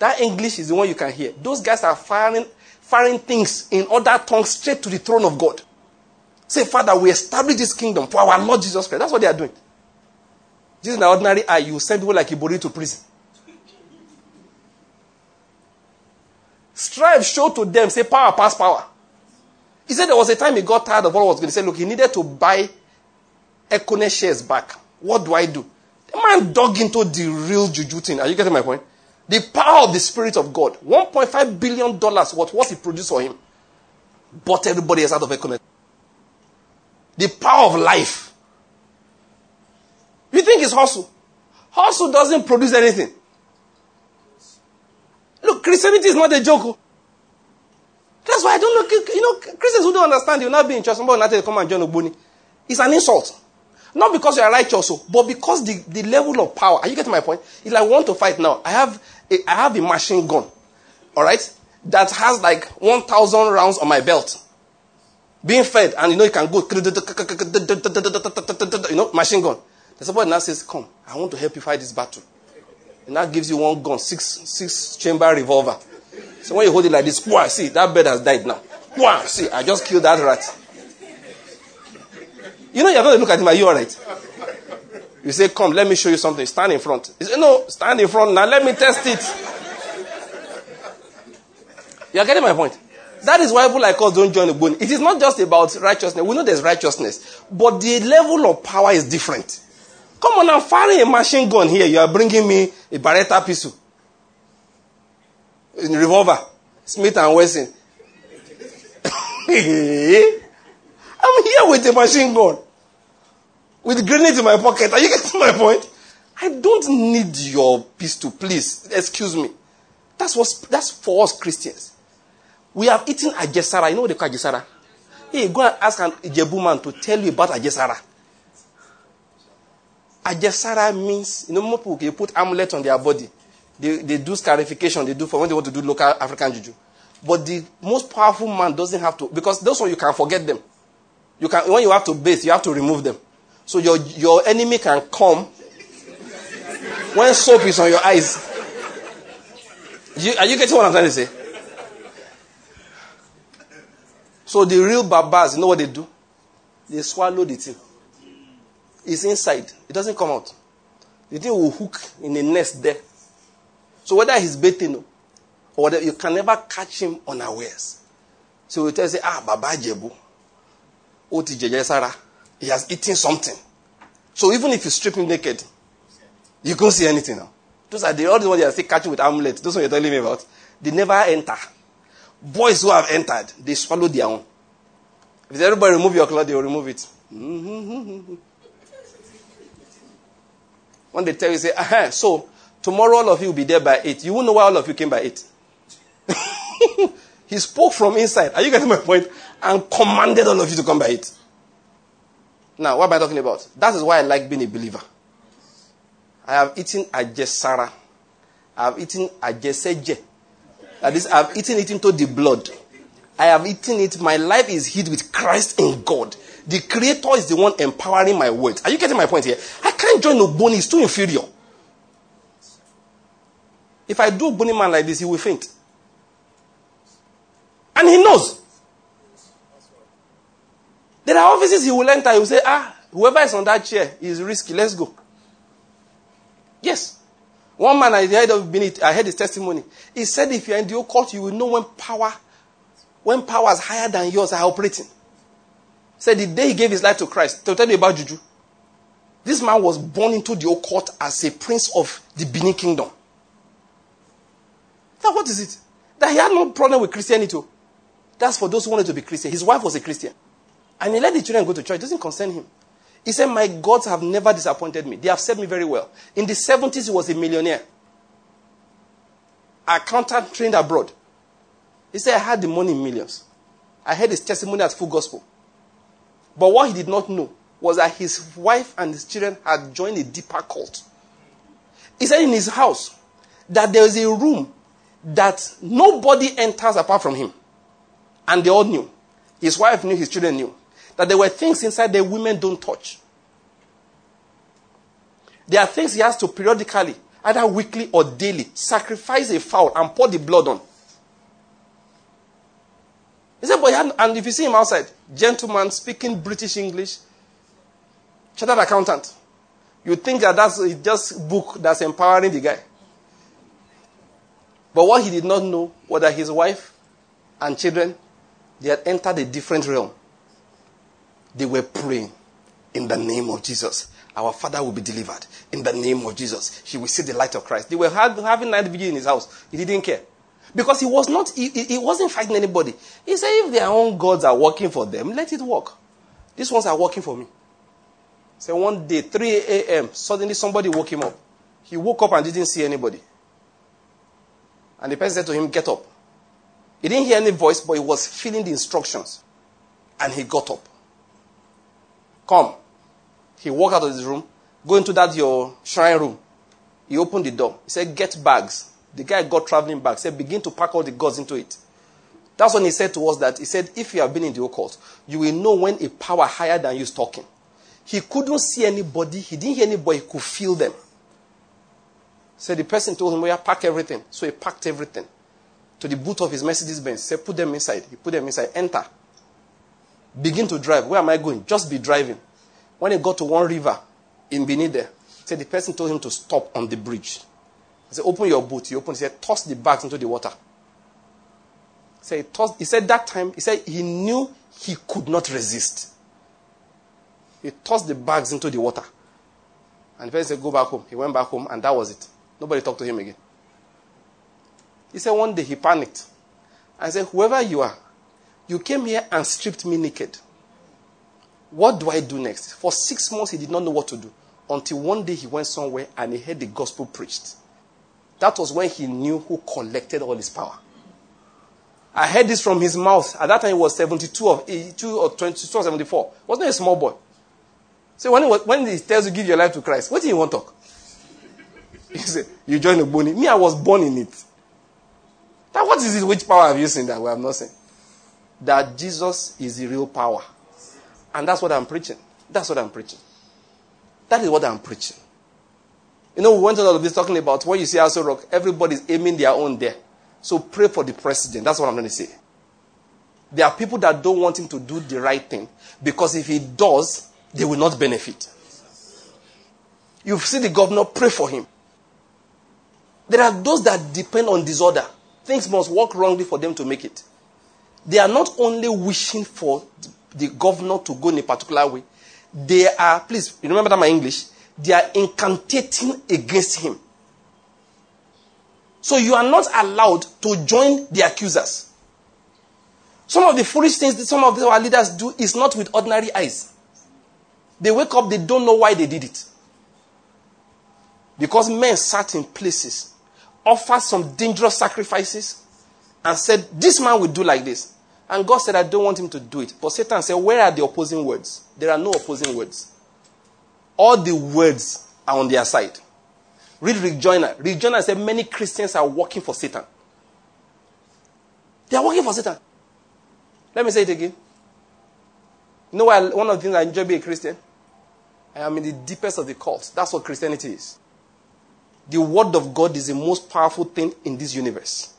That English is the one you can hear. Those guys are firing... firing things in other tongues straight to the throne of God. Say, Father, we establish this kingdom for our Lord Jesus Christ. That's what they are doing. Just in the ordinary eye, you send people like Ibori to prison. Strive, show to them, say, power, pass power. He said there was a time he got tired of all what was going to say. Look, he needed to buy Ekone shares back. What do I do? The man dug into the real juju thing. Are you getting my point? The power of the Spirit of God. one point five billion dollars what was it produced for him? Bought everybody else out of economy. The power of life. You think it's hustle? Hustle doesn't produce anything. Look, Christianity is not a joke. That's why I don't know. You know, Christians who don't understand, you'll not be in church. Somebody will not come and join Ogboni. It's an insult. Not because you are righteous, but because the, the level of power. Are you getting my point? It's like, I want to fight now. I have a, I have a machine gun, all right, that has like one thousand rounds on my belt. Being fed, and you know, you can go, you know, machine gun. There's somebody now says, come, I want to help you fight this battle. And that gives you one gun, six, six chamber revolver. So when you hold it like this, see, that bird has died now. See, I just killed that rat. You know, you're going to look at him, are you all right? You say, come, let me show you something. Stand in front. He said, no, stand in front now. Let me test it. You're getting my point? Yes. That is why people like us don't join the bone. It is not just about righteousness. We know there's righteousness. But the level of power is different. Come on, I'm firing a machine gun here. You are bringing me a Beretta pistol. in revolver, Smith and Wesson. I'm here with a machine gun, with a grenade in my pocket. Are you getting my point? I don't need your pistol, please. Excuse me. That's what. That's for us Christians. We have eaten ajesara. You know what they call ajesara? Hey, go and ask an Ijebu man to tell you about ajesara. Ajesara means, you know, more people, you put amulet on their body. They, they do scarification. They do for when they want to do local African juju. But the most powerful man doesn't have to, because those ones you can forget them. You can, when you have to bathe, you have to remove them. So your your enemy can come when soap is on your eyes. You, are you getting what I'm trying to say? So the real barbers, you know what they do? They swallow the thing. It's inside. It doesn't come out. The thing will hook in the nest there. So whether he's bathing or whether, you can never catch him unawares. So he tells you, ah, Baba Jebu, Oti Jejesara, he has eaten something. So even if you strip him naked, you can't see anything now. Those are the only ones they are still catching with amulets. Those ones you're telling me about. They never enter. Boys who have entered, they swallow their own. If everybody remove your cloth, they will remove it. Mm-hmm. When they tell you, say, ah, so tomorrow all of you will be there by eight. You won't know why all of you came by eight. He spoke from inside. Are you getting my point? And commanded all of you to come by eight. Now, what am I talking about? That is why I like being a believer. I have eaten ajesara. I have eaten ajeseje. That is, I have eaten it into the blood. I have eaten it. My life is hid with Christ in God. The Creator is the one empowering my words. Are you getting my point here? I can't join Ogboni. It's too inferior. If I do Ogboni man like this, he will faint. And he knows. There are offices he will enter. He will say, ah, whoever is on that chair is risky. Let's go. Yes. One man I heard of Benin, I heard his testimony. He said if you are in the occult, you will know when power, when powers higher than yours are operating. He said the day he gave his life to Christ, to tell you about juju, this man was born into the occult as a prince of the Benin kingdom. Now what is it? That he had no problem with Christianity too. That's for those who wanted to be Christian. His wife was a Christian. And he let the children go to church. It doesn't concern him. He said, my gods have never disappointed me. They have served me very well. In the seventies, he was a millionaire. I accountant trained abroad. He said, I had the money in millions. I heard his testimony at Full Gospel. But what he did not know was that his wife and his children had joined a deeper cult. He said in his house that there is a room that nobody enters apart from him. And they all knew. His wife knew, his children knew. That there were things inside that women don't touch. There are things he has to periodically, either weekly or daily, sacrifice a fowl and pour the blood on. He said, but had, and if you see him outside, gentleman speaking British English, chartered accountant, you think that that's just book that's empowering the guy. But what he did not know was that his wife and children, they had entered a different realm. They were praying, in the name of Jesus, our father will be delivered. In the name of Jesus, he will see the light of Christ. They were having night vigil in his house. He didn't care. Because he was not, he, he wasn't fighting anybody. He said, if their own gods are working for them, let it work. These ones are working for me. So one day, three a.m., suddenly somebody woke him up. He woke up and didn't see anybody. And the person said to him, get up. He didn't hear any voice, but he was feeling the instructions. And he got up. Come. He walked out of his room, go into that your shrine room. He opened the door. He said, get bags. The guy got traveling bags. He said, begin to pack all the gods into it. That's when he said to us that, he said, if you have been in the occult, you will know when a power higher than you is talking. He couldn't see anybody. He didn't hear anybody. He could feel them. So the person told him, well, pack everything. So he packed everything to the boot of his Mercedes Benz. He said, put them inside. He put them inside. Enter. Begin to drive. Where am I going? Just be driving. When he got to one river in Benin there, said the person told him to stop on the bridge. He said, open your boot. He opened. He said, toss the bags into the water. He said, he, tossed, he said that time, he said he knew he could not resist. He tossed the bags into the water. And the person said, go back home. He went back home and that was it. Nobody talked to him again. He said one day he panicked and said, whoever you are, you came here and stripped me naked. What do I do next? For six months he did not know what to do, until one day he went somewhere and he heard the gospel preached. That was when he knew who collected all his power. I heard this from his mouth. At that time he was seventy-two or, eighty-two or twenty-two or seventy-four. Wasn't a small boy. So when he, was, when he tells you give your life to Christ, what do you want to talk? He said, you join Ogboni. Me, I was born in it. Now what is it? Which power have you seen that? Well, I'm not saying. That Jesus is the real power. And that's what I'm preaching. That's what I'm preaching. That is what I'm preaching. You know, we went on all of this talking about when you see Aso Rock, everybody's aiming their own there. So pray for the president. That's what I'm going to say. There are people that don't want him to do the right thing, because if he does, they will not benefit. You see the governor, pray for him. There are those that depend on disorder. Things must work wrongly for them to make it. They are not only wishing for the governor to go in a particular way. They are, please, remember that my English, they are incantating against him. So you are not allowed to join the accusers. Some of the foolish things that some of our leaders do is not with ordinary eyes. They wake up, they don't know why they did it. Because men sat in places, offered some dangerous sacrifices, and said, this man will do like this. And God said, I don't want him to do it. But Satan said, where are the opposing words? There are no opposing words. All the words are on their side. Read Rick Joyner. Rick Joyner said many Christians are working for Satan. They are working for Satan. Let me say it again. You know why I, one of the things I enjoy being a Christian? I am in the deepest of the cult. That's what Christianity is. The word of God is the most powerful thing in this universe.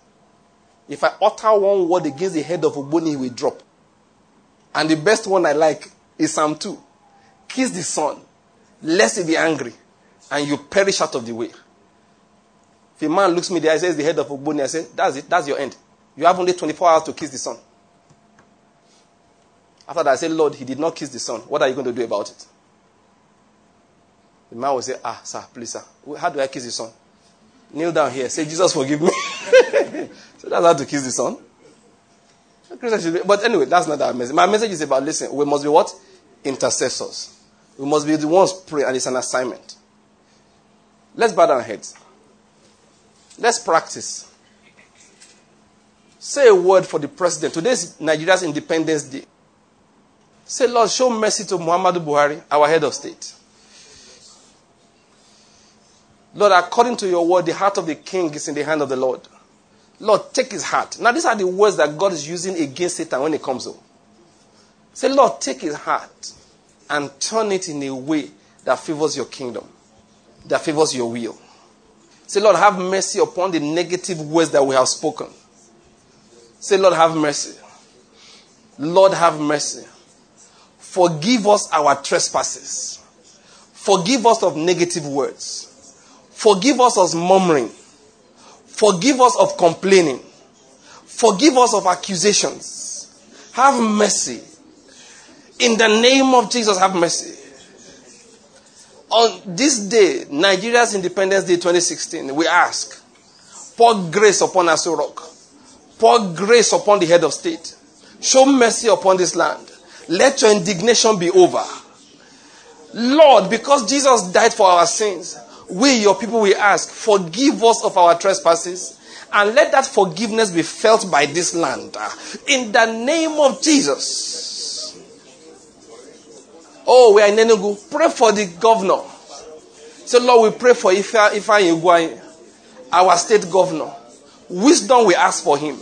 If I utter one word against the head of Ogboni, he will drop. And the best one I like is Psalm two. Kiss the son, lest he be angry, and you perish out of the way. If a man looks me there, I says the head of Ogboni, I say, that's it, that's your end. You have only twenty-four hours to kiss the sun. After that, I say, Lord, he did not kiss the sun. What are you going to do about it? The man will say, ah, sir, please, sir. How do I kiss the sun? Kneel down here. Say, Jesus, forgive me. So that's how to kiss the sun. But anyway, that's not our message. My message is about, listen, we must be what? Intercessors. We must be the ones praying, and it's an assignment. Let's bow our heads. Let's practice. Say a word for the president. Today is Nigeria's Independence Day. Say, Lord, show mercy to Muhammadu Buhari, our head of state. Lord, according to your word, the heart of the king is in the hand of the Lord. Lord, take his heart. Now, these are the words that God is using against Satan when he comes home. Say, Lord, take his heart and turn it in a way that favors your kingdom, that favors your will. Say, Lord, have mercy upon the negative words that we have spoken. Say, Lord, have mercy. Lord, have mercy. Forgive us our trespasses. Forgive us of negative words. Forgive us of murmuring. Forgive us of complaining. Forgive us of accusations. Have mercy. In the name of Jesus, have mercy. On this day, Nigeria's Independence Day twenty sixteen, we ask, pour grace upon Aso Rock. Pour grace upon the head of state. Show mercy upon this land. Let your indignation be over. Lord, because Jesus died for our sins, we, your people, we ask, forgive us of our trespasses, and let that forgiveness be felt by this land. In the name of Jesus. Oh, we are in Enugu. Pray for the governor. So, Lord, we pray for Ifa Iguain, our state governor. Wisdom we ask for him.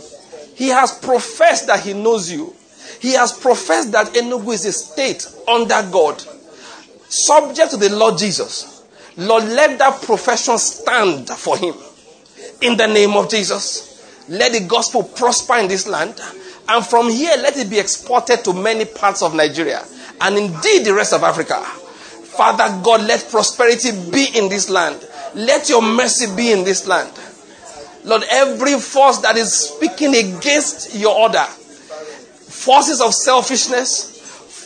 He has professed that he knows you. He has professed that Enugu is a state under God, subject to the Lord Jesus. Lord, let that profession stand for him. In the name of Jesus, let the gospel prosper in this land. And from here, let it be exported to many parts of Nigeria and indeed the rest of Africa. Father God, let prosperity be in this land. Let your mercy be in this land. Lord, every force that is speaking against your order, forces of selfishness,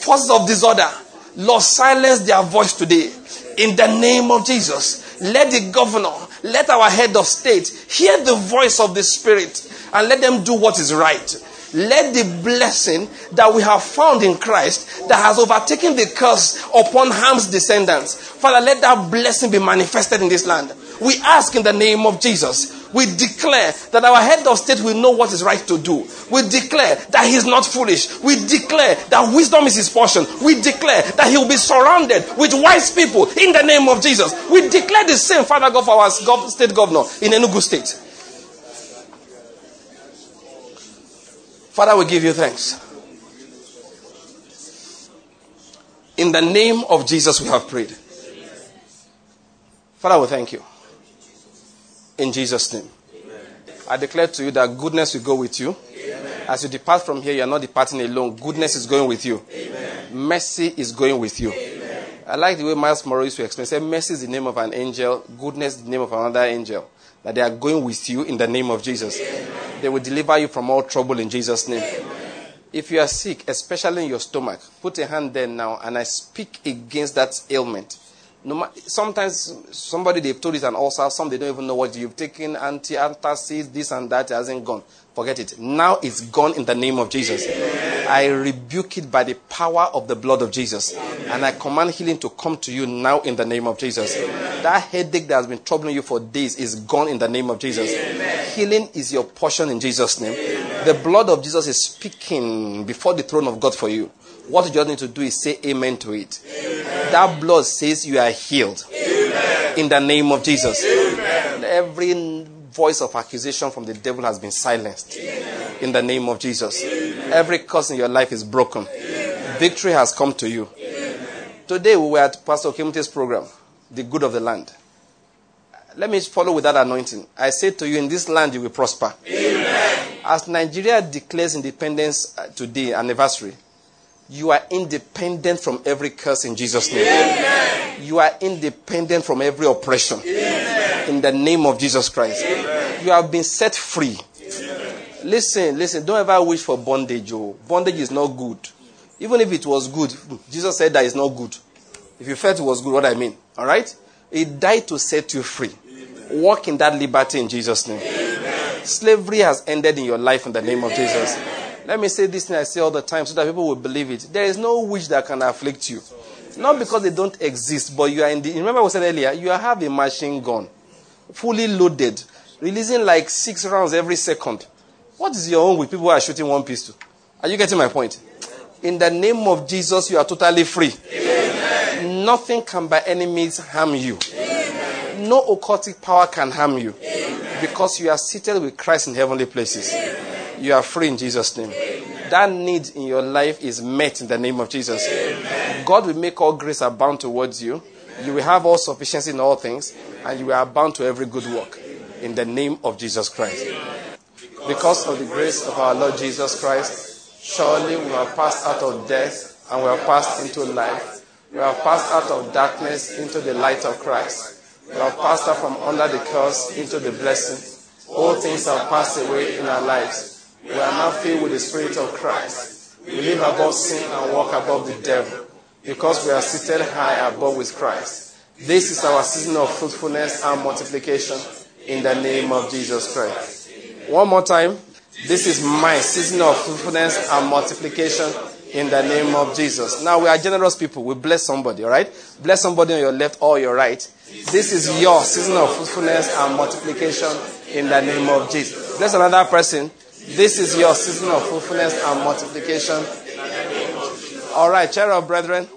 forces of disorder, Lord, silence their voice today. In the name of Jesus, let the governor, Let our head of state hear the voice of the Spirit and let them do what is right. Let the blessing that we have found in Christ that has overtaken the curse upon Ham's descendants, Father, let that blessing be manifested in this land. We ask in the name of Jesus. We declare that our head of state will know what is right to do. We declare that he is not foolish. We declare that wisdom is his portion. We declare that he will be surrounded with wise people in the name of Jesus. We declare the same, Father God, for our state governor in Enugu State. Father, we give you thanks. In the name of Jesus, we have prayed. Father, we thank you. In Jesus' name. Amen. I declare to you that goodness will go with you. Amen. As you depart from here, you are not departing alone. Goodness is going with you. Amen. Mercy is going with you. Amen. I like the way Miles Morrow used to explain. Say, mercy is the name of an angel. Goodness is the name of another angel. That they are going with you in the name of Jesus. Amen. They will deliver you from all trouble in Jesus' name. Amen. If you are sick, especially in your stomach, put a hand there now and I speak against that ailment. Sometimes somebody they've told is an ulcer, some they don't even know what you've taken, anti-antacids, this and that, it hasn't gone. Forget it. Now it's gone in the name of Jesus. Amen. I rebuke it by the power of the blood of Jesus. Amen. And I command healing to come to you now in the name of Jesus. Amen. That headache that has been troubling you for days is gone in the name of Jesus. Amen. Healing is your portion in Jesus' name. Amen. The blood of Jesus is speaking before the throne of God for you. What you just need to do is say amen to it. Amen. That blood says you are healed. Amen. In the name of Jesus. Amen. Every voice of accusation from the devil has been silenced. Amen. In the name of Jesus. Amen. Every curse in your life is broken. Amen. Victory has come to you. Amen. Today we were at Pastor Kimte's program, The Good of the Land. Let me follow with that anointing. I say to you, in this land you will prosper. Amen. As Nigeria declares independence today, anniversary, you are independent from every curse in Jesus' name. Amen. You are independent from every oppression. Amen. In the name of Jesus Christ. Amen. You have been set free. Amen. Listen, listen, don't ever wish for bondage. Oh. Bondage is not good. Even if it was good, Jesus said that it's not good. If you felt it was good, what I mean. Alright? He died to set you free. Amen. Walk in that liberty in Jesus' name. Amen. Slavery has ended in your life in the name Amen. Of Jesus. Let me say this thing I say all the time so that people will believe it. There is no witch that can afflict you. Not because they don't exist, but you are in the... Remember we said earlier, you have a machine gun, fully loaded, releasing like six rounds every second. What is your own with people who are shooting one pistol? Are you getting my point? In the name of Jesus, you are totally free. Amen. Nothing can by any means harm you. Amen. No occultic power can harm you. Amen. Because you are seated with Christ in heavenly places. Amen. You are free in Jesus' name. Amen. That need in your life is met in the name of Jesus. Amen. God will make all grace abound towards you. Amen. You will have all sufficiency in all things. Amen. And you will abound to every good work. Amen. In the name of Jesus Christ. Amen. Because, because of the grace of our Lord Jesus Christ, surely we have passed out of death and we have passed into life. We have passed out of darkness into the light of Christ. We have passed out from under the curse into the blessing. All things have passed away in our lives. We are now filled with the Spirit of Christ. We live above sin and walk above the devil, because we are seated high above with Christ. This is our season of fruitfulness and multiplication in the name of Jesus Christ. One more time. This is my season of fruitfulness and multiplication in the name of Jesus. Now we are generous people. We bless somebody, all right? Bless somebody on your left or your right. This is your season of fruitfulness and multiplication in the name of Jesus. Bless another person. This is your season of fruitfulness and multiplication. All right, cheer up, brethren.